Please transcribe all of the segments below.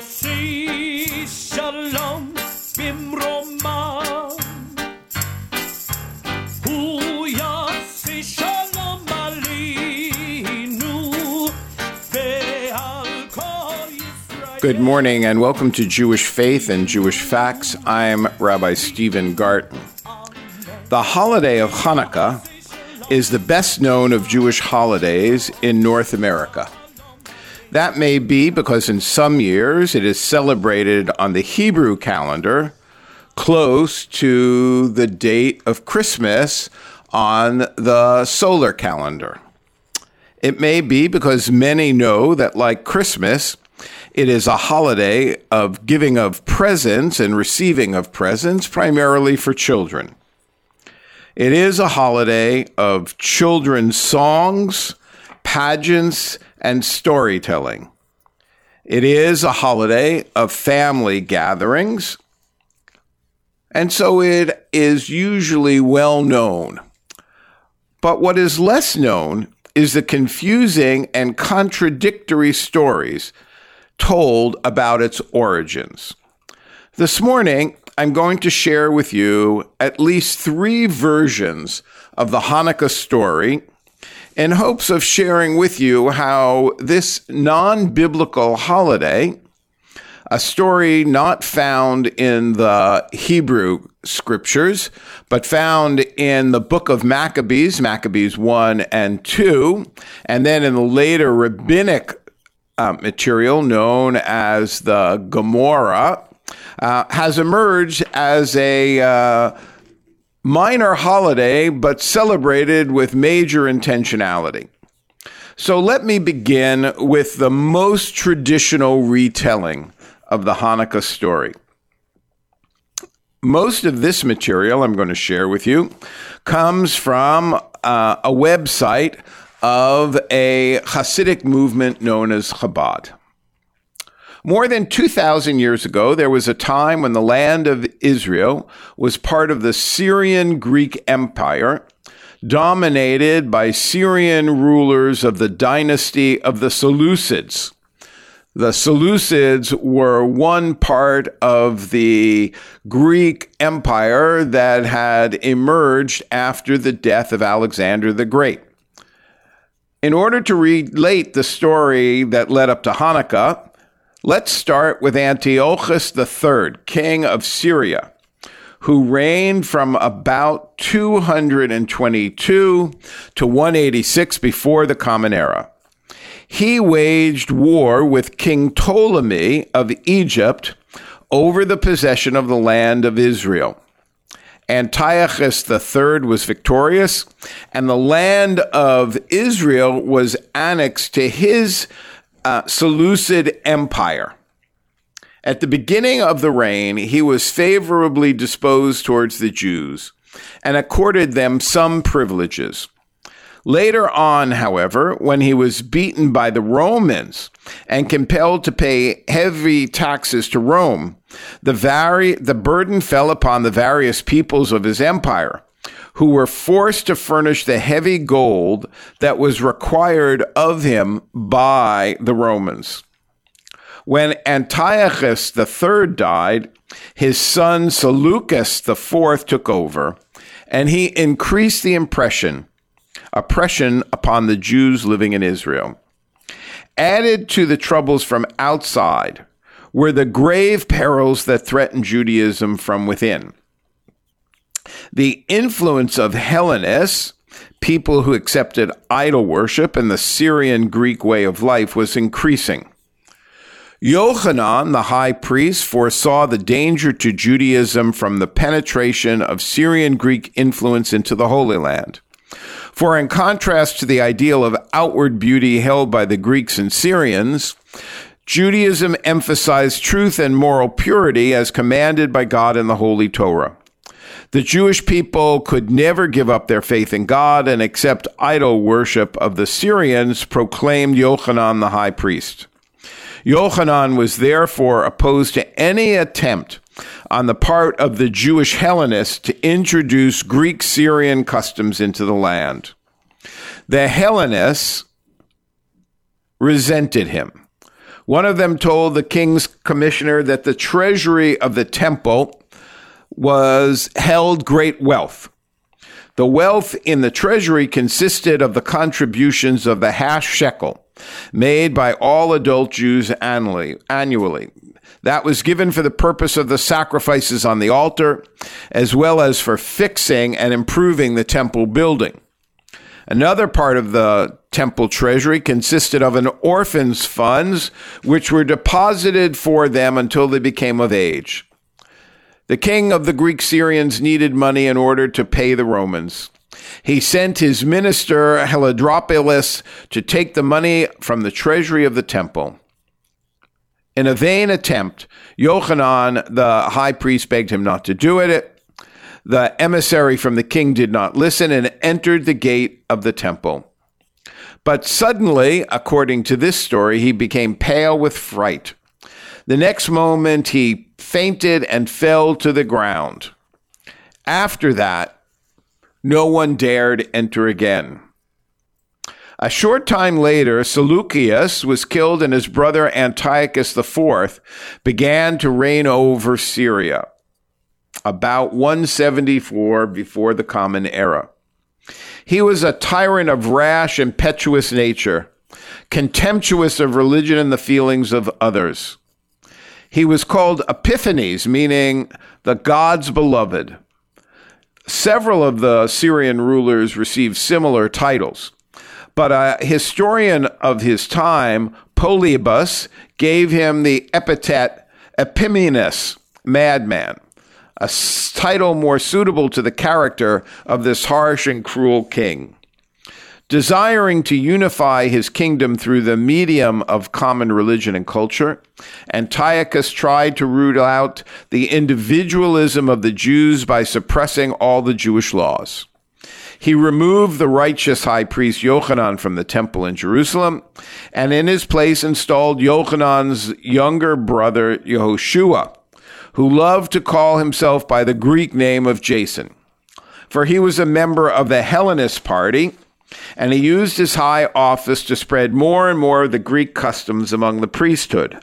Osi shalom bimromam, who yasi shalom alinu ve'al kol Yisrael. Good morning and welcome to Jewish Faith and Jewish Facts. I'm Rabbi Stephen Garten. The holiday of Hanukkah is the best known of Jewish holidays in North America. That may be because in some years it is celebrated on the Hebrew calendar close to the date of Christmas on the solar calendar. It may be because many know that, like Christmas, it is a holiday of giving of presents and receiving of presents, primarily for children. It is a holiday of children's songs, pageants, and storytelling. It is a holiday of family gatherings, and so it is usually well known. But what is less known is the confusing and contradictory stories told about its origins. This morning, I'm going to share with you at least three versions of the Hanukkah story in hopes of sharing with you how this non-biblical holiday, a story not found in the Hebrew scriptures, but found in the Book of Maccabees, Maccabees 1 and 2, and then in the later rabbinic material known as the Gemara, has emerged as a minor holiday, but celebrated with major intentionality. So let me begin with the most traditional retelling of the Hanukkah story. Most of this material I'm going to share with you comes from a website of a Hasidic movement known as Chabad. More than 2,000 years ago, there was a time when the land of Israel was part of the Syrian Greek Empire, dominated by Syrian rulers of the dynasty of the Seleucids. The Seleucids were one part of the Greek Empire that had emerged after the death of Alexander the Great. In order to relate the story that led up to Hanukkah, let's start with Antiochus III, king of Syria, who reigned from about 222 to 186 before the Common Era. He waged war with King Ptolemy of Egypt over the possession of the land of Israel. Antiochus III was victorious, and the land of Israel was annexed to his Seleucid Empire. At the beginning of the reign, he was favorably disposed towards the Jews and accorded them some privileges. Later on, however, when he was beaten by the Romans and compelled to pay heavy taxes to Rome, the burden fell upon the various peoples of his empire, who were forced to furnish the heavy gold that was required of him by the Romans. When Antiochus III died, his son Seleucus IV took over, and he increased the oppression upon the Jews living in Israel. Added to the troubles from outside were the grave perils that threatened Judaism from within. The influence of Hellenists, people who accepted idol worship and the Syrian Greek way of life, was increasing. Yochanan, the high priest, foresaw the danger to Judaism from the penetration of Syrian Greek influence into the Holy Land. For in contrast to the ideal of outward beauty held by the Greeks and Syrians, Judaism emphasized truth and moral purity as commanded by God in the Holy Torah. The Jewish people could never give up their faith in God and accept idol worship of the Syrians, proclaimed Yochanan the high priest. Yochanan was therefore opposed to any attempt on the part of the Jewish Hellenists to introduce Greek-Syrian customs into the land. The Hellenists resented him, One of them told the king's commissioner that the treasury of the temple held great wealth. The wealth in the treasury consisted of the contributions of the half shekel made by all adult Jews annually. That was given for the purpose of the sacrifices on the altar, as well as for fixing and improving the temple building. Another part of the temple treasury consisted of an orphan's funds, which were deposited for them until they became of age. The king of the Greek Syrians needed money in order to pay the Romans. He sent his minister Heliodorus to take the money from the treasury of the temple. In a vain attempt, Yochanan, the high priest, begged him not to do it. The emissary from the king did not listen and entered the gate of the temple. But suddenly, according to this story, he became pale with fright. The next moment, he fainted and fell to the ground. After that, no one dared enter again. A short time later, Seleucus was killed and his brother Antiochus IV began to reign over Syria, about 174 before the Common Era. He was a tyrant of rash, impetuous nature, contemptuous of religion and the feelings of others. He was called Epiphanes, meaning the God's beloved. Several of the Syrian rulers received similar titles, but a historian of his time, Polybius, gave him the epithet Epimanes, madman, a title more suitable to the character of this harsh and cruel king. Desiring to unify his kingdom through the medium of common religion and culture, Antiochus tried to root out the individualism of the Jews by suppressing all the Jewish laws. He removed the righteous high priest Yochanan from the temple in Jerusalem, and in his place installed Yochanan's younger brother Yehoshua, who loved to call himself by the Greek name of Jason, for he was a member of the Hellenist party, and he used his high office to spread more and more of the Greek customs among the priesthood.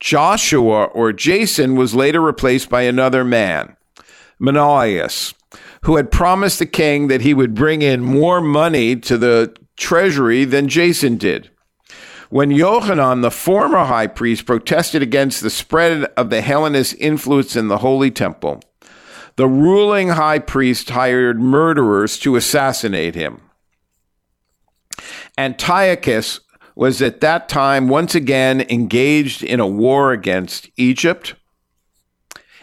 Joshua, or Jason, was later replaced by another man, Menelaus, who had promised the king that he would bring in more money to the treasury than Jason did. When Yochanan, the former high priest, protested against the spread of the Hellenist influence in the Holy Temple, the ruling high priest hired murderers to assassinate him. Antiochus was at that time once again engaged in a war against Egypt.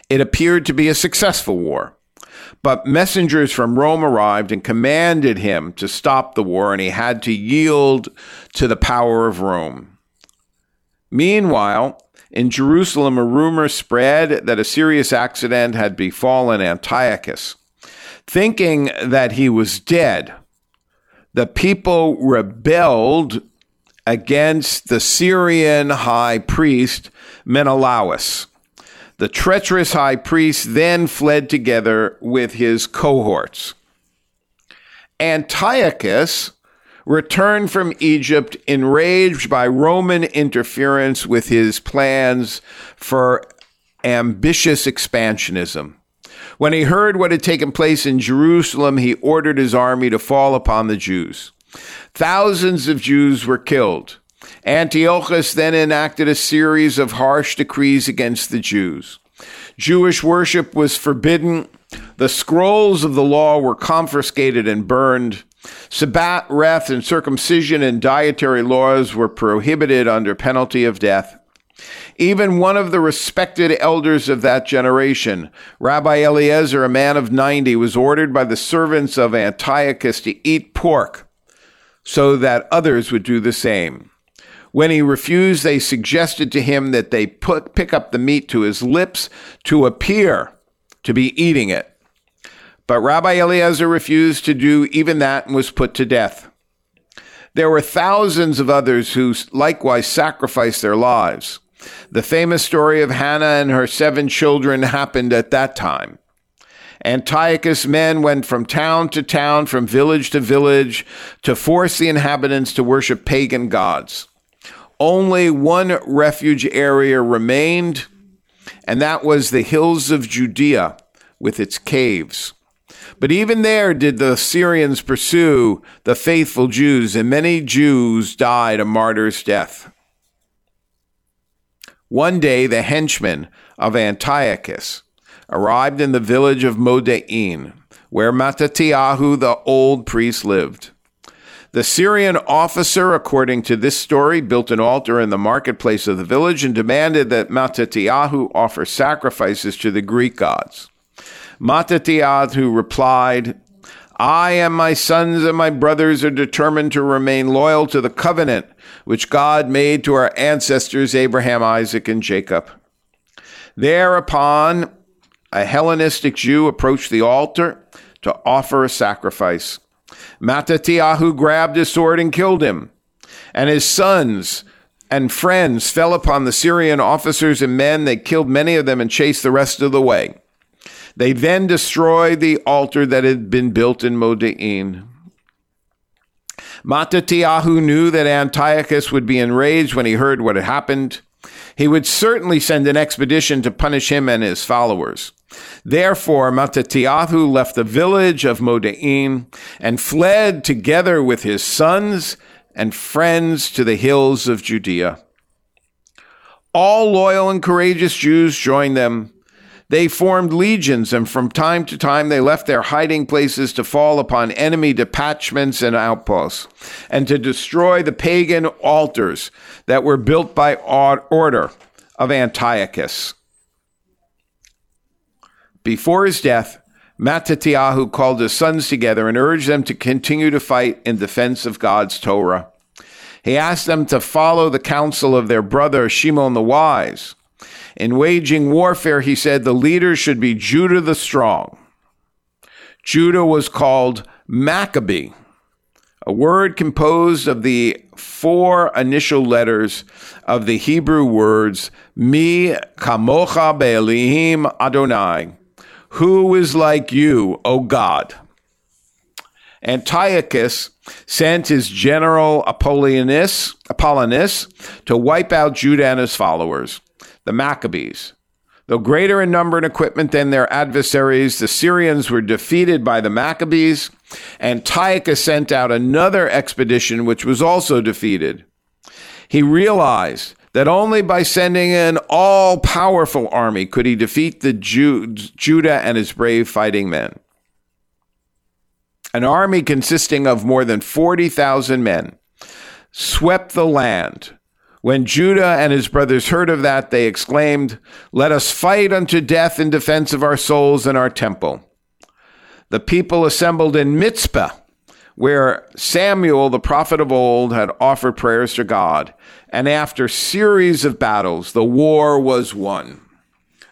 It appeared to be a successful war, but messengers from Rome arrived and commanded him to stop the war, and he had to yield to the power of Rome. Meanwhile, in Jerusalem, a rumor spread that a serious accident had befallen Antiochus. Thinking that he was dead, the people rebelled against the Syrian high priest Menelaus. The treacherous high priest then fled together with his cohorts. Antiochus returned from Egypt enraged by Roman interference with his plans for ambitious expansionism. When he heard what had taken place in Jerusalem, he ordered his army to fall upon the Jews. Thousands of Jews were killed. Antiochus then enacted a series of harsh decrees against the Jews. Jewish worship was forbidden. The scrolls of the law were confiscated and burned. Sabbat, rest, and circumcision and dietary laws were prohibited under penalty of death. Even one of the respected elders of that generation, Rabbi Eliezer, a man of 90, was ordered by the servants of Antiochus to eat pork so that others would do the same. When he refused, they suggested to him that they pick up the meat to his lips to appear to be eating it. But Rabbi Eliezer refused to do even that and was put to death. There were thousands of others who likewise sacrificed their lives. The famous story of Hannah and her 7 children happened at that time. Antiochus' men went from town to town, from village to village, to force the inhabitants to worship pagan gods. Only one refuge area remained, and that was the hills of Judea with its caves. But even there did the Syrians pursue the faithful Jews, and many Jews died a martyr's death. One day, the henchmen of Antiochus arrived in the village of Modi'in, where Mattathiahu, the old priest, lived. The Syrian officer, according to this story, built an altar in the marketplace of the village and demanded that Mattathiahu offer sacrifices to the Greek gods. Mattathiahu replied, "I and my sons and my brothers are determined to remain loyal to the covenant which God made to our ancestors Abraham, Isaac, and Jacob." Thereupon, a Hellenistic Jew approached the altar to offer a sacrifice. Mattathiahu grabbed his sword and killed him, and his sons and friends fell upon the Syrian officers and men. They killed many of them and chased the rest of the way. They then destroyed the altar that had been built in Modi'in. Mattathiahu knew that Antiochus would be enraged when he heard what had happened. He would certainly send an expedition to punish him and his followers. Therefore, Mattathiahu left the village of Modi'in and fled together with his sons and friends to the hills of Judea. All loyal and courageous Jews joined them. They formed legions, and from time to time they left their hiding places to fall upon enemy detachments and outposts, and to destroy the pagan altars that were built by order of Antiochus. Before his death, Mattathiahu called his sons together and urged them to continue to fight in defense of God's Torah. He asked them to follow the counsel of their brother Shimon the Wise. In waging warfare, he said, the leader should be Judah the Strong. Judah was called Maccabee, a word composed of the four initial letters of the Hebrew words, Mi kamocha be'elihim Adonai, who is like you, O God. Antiochus sent his general Apollonius to wipe out Judah and his followers, the Maccabees. Though greater in number and equipment than their adversaries, the Syrians were defeated by the Maccabees. Antiochus sent out another expedition, which was also defeated. He realized that only by sending an all-powerful army could he defeat the Judah and his brave fighting men. An army consisting of more than 40,000 men swept the land. When Judah and his brothers heard of that, they exclaimed, "Let us fight unto death in defense of our souls and our temple." The people assembled in Mitzpah, where Samuel, the prophet of old, had offered prayers to God. And after a series of battles, the war was won.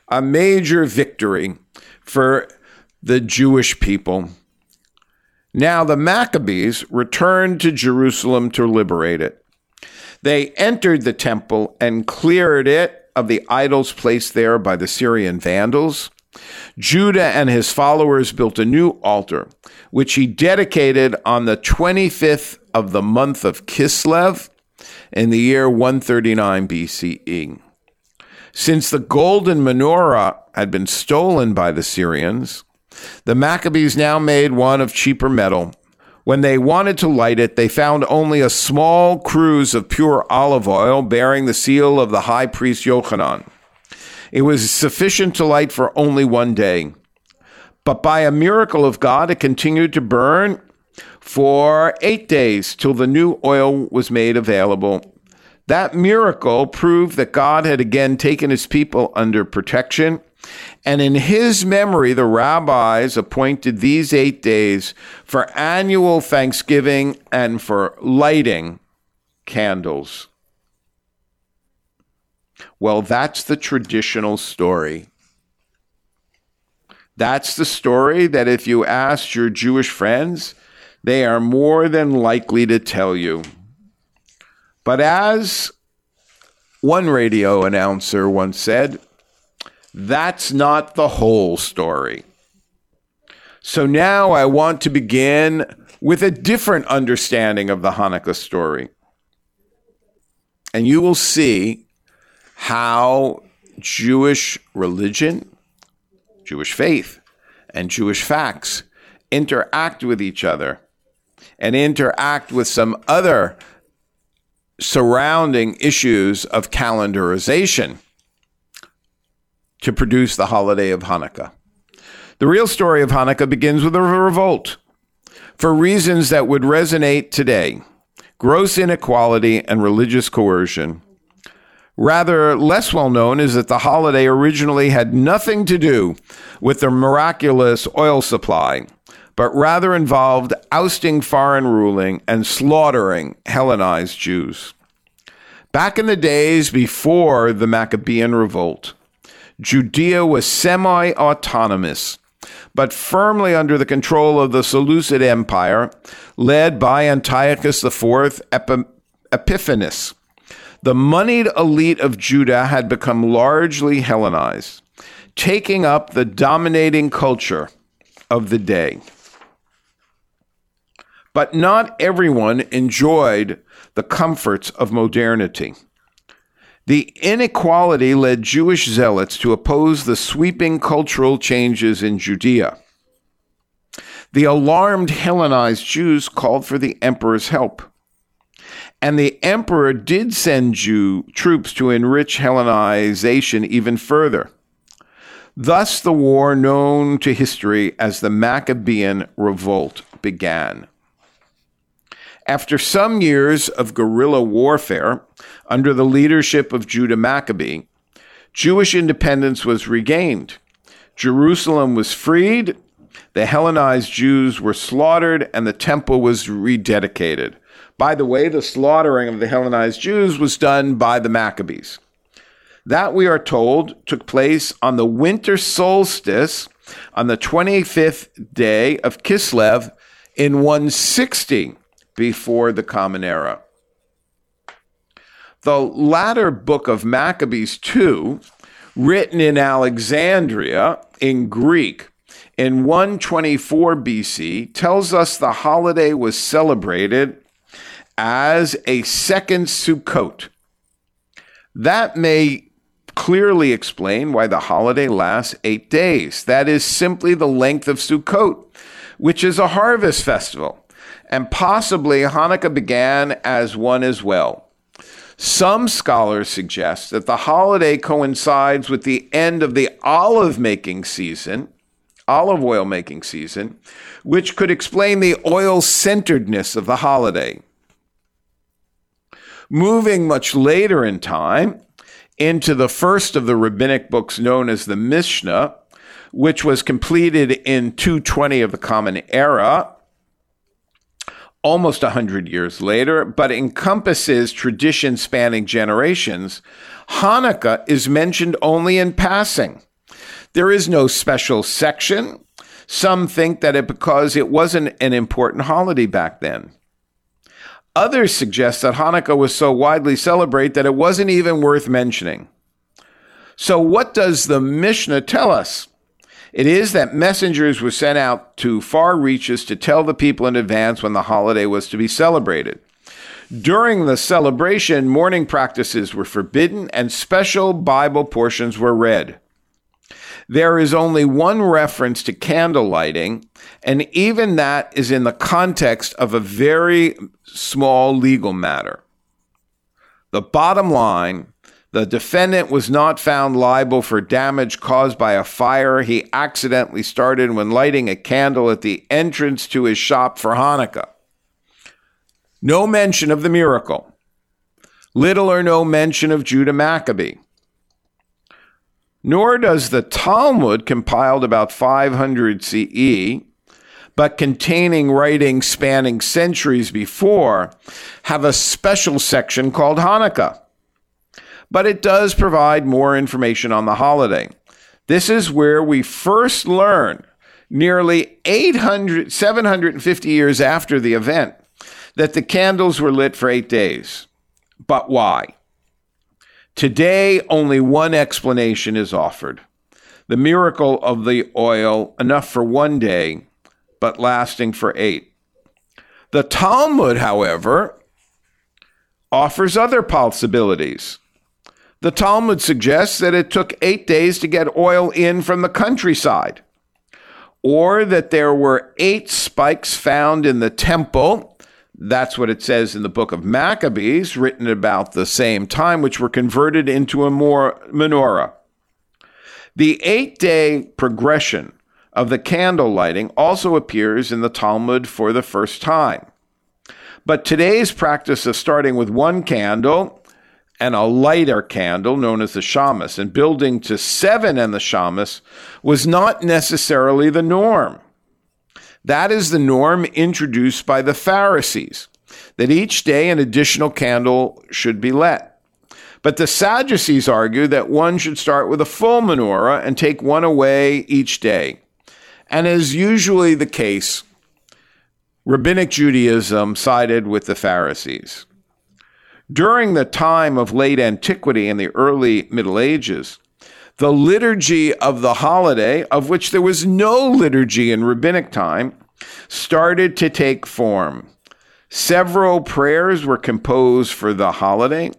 A major victory for the Jewish people. Now the Maccabees returned to Jerusalem to liberate it. They entered the temple and cleared it of the idols placed there by the Syrian vandals. Judah and his followers built a new altar, which he dedicated on the 25th of the month of Kislev in the year 139 BCE. Since the golden menorah had been stolen by the Syrians, the Maccabees now made one of cheaper metal. When they wanted to light it, they found only a small cruse of pure olive oil bearing the seal of the high priest Yochanan. It was sufficient to light for only one day. But by a miracle of God, it continued to burn for 8 days till the new oil was made available. That miracle proved that God had again taken his people under protection. And in his memory, the rabbis appointed these 8 days for annual thanksgiving and for lighting candles. Well, that's the traditional story. That's the story that if you asked your Jewish friends, they are more than likely to tell you. But as one radio announcer once said, that's not the whole story. So now I want to begin with a different understanding of the Hanukkah story. and you will see how Jewish religion, Jewish faith, and Jewish facts interact with each other and interact with some other surrounding issues of calendarization to produce the holiday of Hanukkah. The real story of Hanukkah begins with a revolt for reasons that would resonate today: gross inequality and religious coercion. Rather less well known is that the holiday originally had nothing to do with the miraculous oil supply, but rather involved ousting foreign ruling and slaughtering Hellenized Jews. Back in the days before the Maccabean Revolt, Judea was semi-autonomous, but firmly under the control of the Seleucid Empire, led by Antiochus IV Epiphanes. The moneyed elite of Judah had become largely Hellenized, taking up the dominating culture of the day. But not everyone enjoyed the comforts of modernity. The inequality led Jewish zealots to oppose the sweeping cultural changes in Judea. The alarmed Hellenized Jews called for the emperor's help, and the emperor did send Jew troops to enrich Hellenization even further. Thus, the war known to history as the Maccabean Revolt began. After some years of guerrilla warfare under the leadership of Judah Maccabee, Jewish independence was regained. Jerusalem was freed, the Hellenized Jews were slaughtered, and the temple was rededicated. By the way, the slaughtering of the Hellenized Jews was done by the Maccabees. That, we are told, took place on the winter solstice on the 25th day of Kislev in 160 before the Common Era. The latter book of Maccabees 2, written in Alexandria in Greek in 124 BC, tells us the holiday was celebrated as a second Sukkot. That may clearly explain why the holiday lasts 8 days. That is simply the length of Sukkot, which is a harvest festival. And possibly Hanukkah began as one as well. Some scholars suggest that the holiday coincides with the end of the olive oil making season, which could explain the oil-centeredness of the holiday. Moving much later in time, into the first of the rabbinic books known as the Mishnah, which was completed in 220 of the Common Era, almost 100 years later, but encompasses tradition spanning generations, Hanukkah is mentioned only in passing. There is no special section. Some think that because it wasn't an important holiday back then. Others suggest that Hanukkah was so widely celebrated that it wasn't even worth mentioning. So what does the Mishnah tell us? It is that messengers were sent out to far reaches to tell the people in advance when the holiday was to be celebrated. During the celebration, mourning practices were forbidden and special Bible portions were read. There is only one reference to candle lighting, and even that is in the context of a very small legal matter. The bottom line, the defendant was not found liable for damage caused by a fire he accidentally started when lighting a candle at the entrance to his shop for Hanukkah. No mention of the miracle. Little or no mention of Judah Maccabee. Nor does the Talmud, compiled about 500 CE, but containing writings spanning centuries before, have a special section called Hanukkah. But it does provide more information on the holiday. This is where we first learn, nearly 750 years after the event, that the candles were lit for 8 days. But why? Today, only one explanation is offered. The miracle of the oil, enough for 1 day, but lasting for 8. The Talmud, however, offers other possibilities. The Talmud suggests that it took 8 days to get oil in from the countryside, or that there were 8 spikes found in the temple. That's what it says in the Book of Maccabees, written about the same time, which were converted into a menorah. The 8-day progression of the candle lighting also appears in the Talmud for the first time. But today's practice of starting with one candle and a lighter candle, known as the Shamash, and building to 7 and the Shamash was not necessarily the norm. That is the norm introduced by the Pharisees, that each day an additional candle should be lit. But the Sadducees argue that one should start with a full menorah and take one away each day. And as usually the case, Rabbinic Judaism sided with the Pharisees. During the time of late antiquity and the early Middle Ages, the liturgy of the holiday, of which there was no liturgy in rabbinic time, started to take form. Several prayers were composed for the holiday.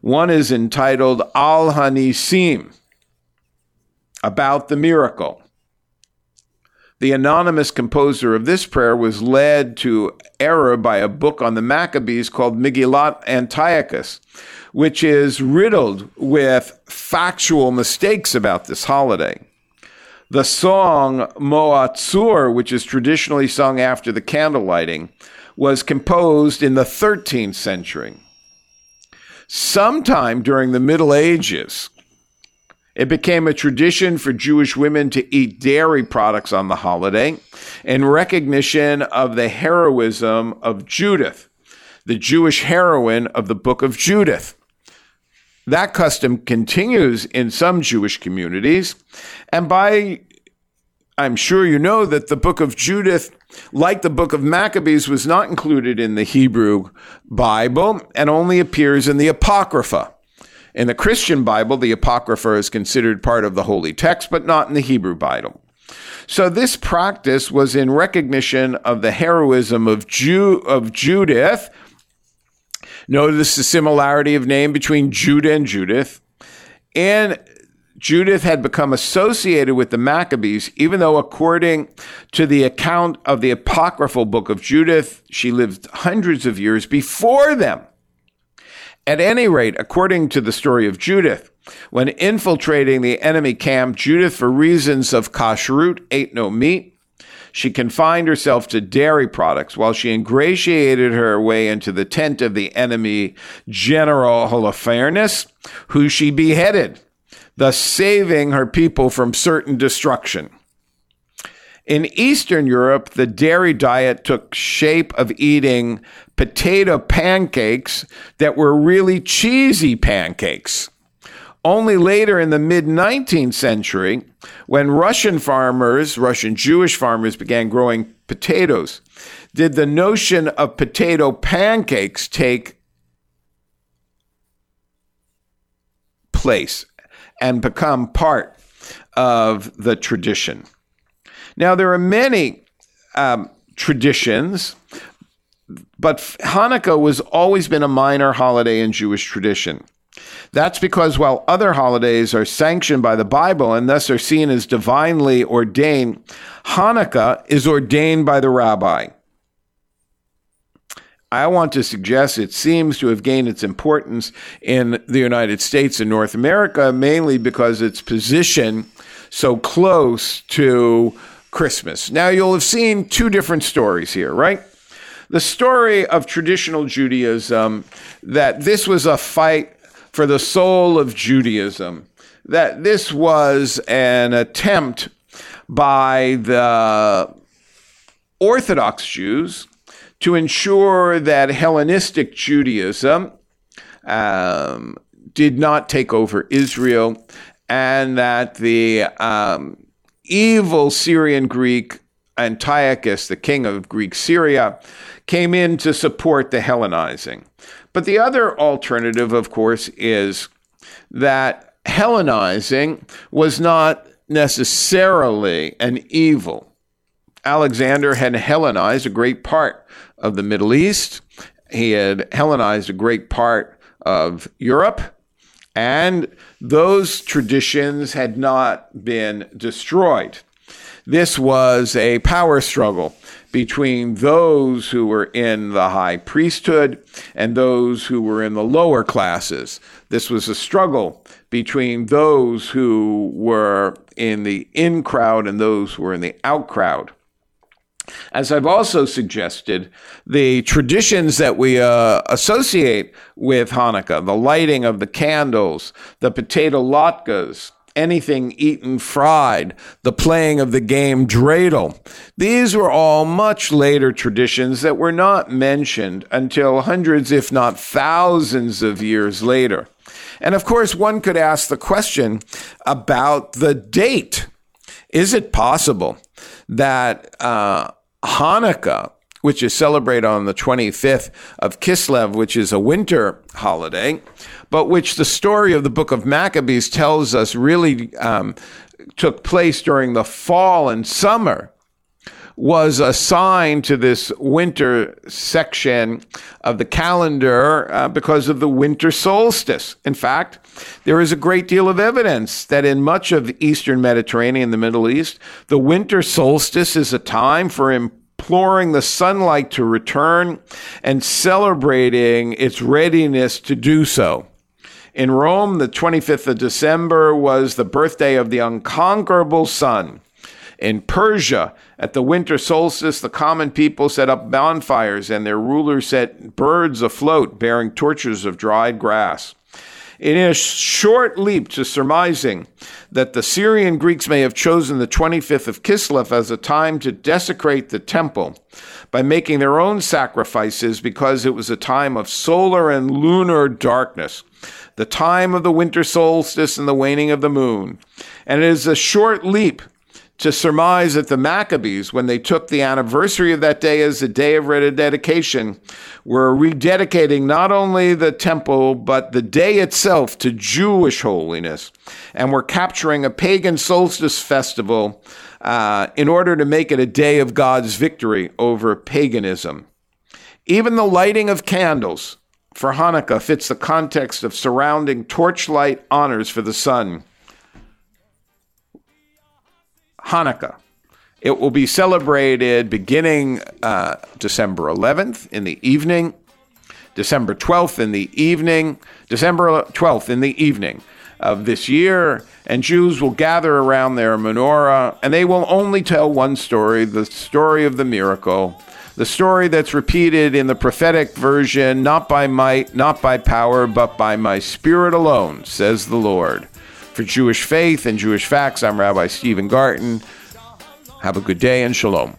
One is entitled Al Hanisim, about the miracle. The anonymous composer of this prayer was led to error by a book on the Maccabees called Megillat Antiochus, which is riddled with factual mistakes about this holiday. The song Moatzur, which is traditionally sung after the candle lighting, was composed in the 13th century. Sometime during the Middle Ages, it became a tradition for Jewish women to eat dairy products on the holiday in recognition of the heroism of Judith, the Jewish heroine of the Book of Judith. That custom continues in some Jewish communities, and I'm sure you know that the Book of Judith, like the Book of Maccabees, was not included in the Hebrew Bible and only appears in the Apocrypha. In the Christian Bible, the Apocrypha is considered part of the Holy Text, but not in the Hebrew Bible. So this practice was in recognition of the heroism of Judith. Notice the similarity of name between Judah and Judith. And Judith had become associated with the Maccabees, even though according to the account of the apocryphal Book of Judith, she lived hundreds of years before them. At any rate, according to the story of Judith, when infiltrating the enemy camp, Judith, for reasons of kashrut, ate no meat. She confined herself to dairy products while she ingratiated her way into the tent of the enemy general Holofernes, who she beheaded, thus saving her people from certain destruction. In Eastern Europe, the dairy diet took shape of eating potato pancakes that were really cheesy pancakes. Only later in the mid-19th century, when Russian Jewish farmers began growing potatoes, did the notion of potato pancakes take place and become part of the tradition. Now, there are many traditions, but Hanukkah has always been a minor holiday in Jewish tradition. That's because while other holidays are sanctioned by the Bible and thus are seen as divinely ordained, Hanukkah is ordained by the rabbi. I want to suggest it seems to have gained its importance in the United States and North America, mainly because its position so close to Christmas. Now, you'll have seen 2 different stories here, right? The story of traditional Judaism, that this was a fight for the soul of Judaism, that this was an attempt by the Orthodox Jews to ensure that Hellenistic Judaism did not take over Israel, and that the evil Syrian Greek Antiochus, the king of Greek Syria, came in to support the Hellenizing. But the other alternative, of course, is that Hellenizing was not necessarily an evil. Alexander had Hellenized a great part of the Middle East. He had Hellenized a great part of Europe, and those traditions had not been destroyed. This was a power struggle between those who were in the high priesthood and those who were in the lower classes. This was a struggle between those who were in the in crowd and those who were in the out crowd. As I've also suggested, the traditions that we associate with Hanukkah, the lighting of the candles, the potato latkes, anything eaten fried, the playing of the game dreidel. These were all much later traditions that were not mentioned until hundreds, if not thousands of years later. And of course, one could ask the question about the date. Is it possible that Hanukkah, which is celebrated on the 25th of Kislev, which is a winter holiday, but which the story of the Book of Maccabees tells us really took place during the fall and summer, was assigned to this winter section of the calendar because of the winter solstice. In fact, there is a great deal of evidence that in much of the Eastern Mediterranean, the Middle East, the winter solstice is a time for imploring the sunlight to return and celebrating its readiness to do so. In Rome, the 25th of December was the birthday of the unconquerable sun. In Persia, at the winter solstice, the common people set up bonfires, and their rulers set birds afloat bearing torches of dried grass. It is a short leap to surmising that the Syrian Greeks may have chosen the 25th of Kislev as a time to desecrate the temple by making their own sacrifices, because it was a time of solar and lunar darkness, the time of the winter solstice and the waning of the moon. And it is a short leap to surmise that the Maccabees, when they took the anniversary of that day as the day of rededication, were rededicating not only the temple, but the day itself to Jewish holiness, and were capturing a pagan solstice festival in order to make it a day of God's victory over paganism. Even the lighting of candles for Hanukkah fits the context of surrounding torchlight honors for the sun. Hanukkah. It will be celebrated beginning December 11th in the evening, December 12th in the evening, December 12th in the evening of this year, and Jews will gather around their menorah, and they will only tell one story, the story of the miracle, the story that's repeated in the prophetic version, not by might, not by power, but by my spirit alone, says the Lord. For Jewish Faith and Jewish Facts, I'm Rabbi Stephen Garten. Have a good day and shalom.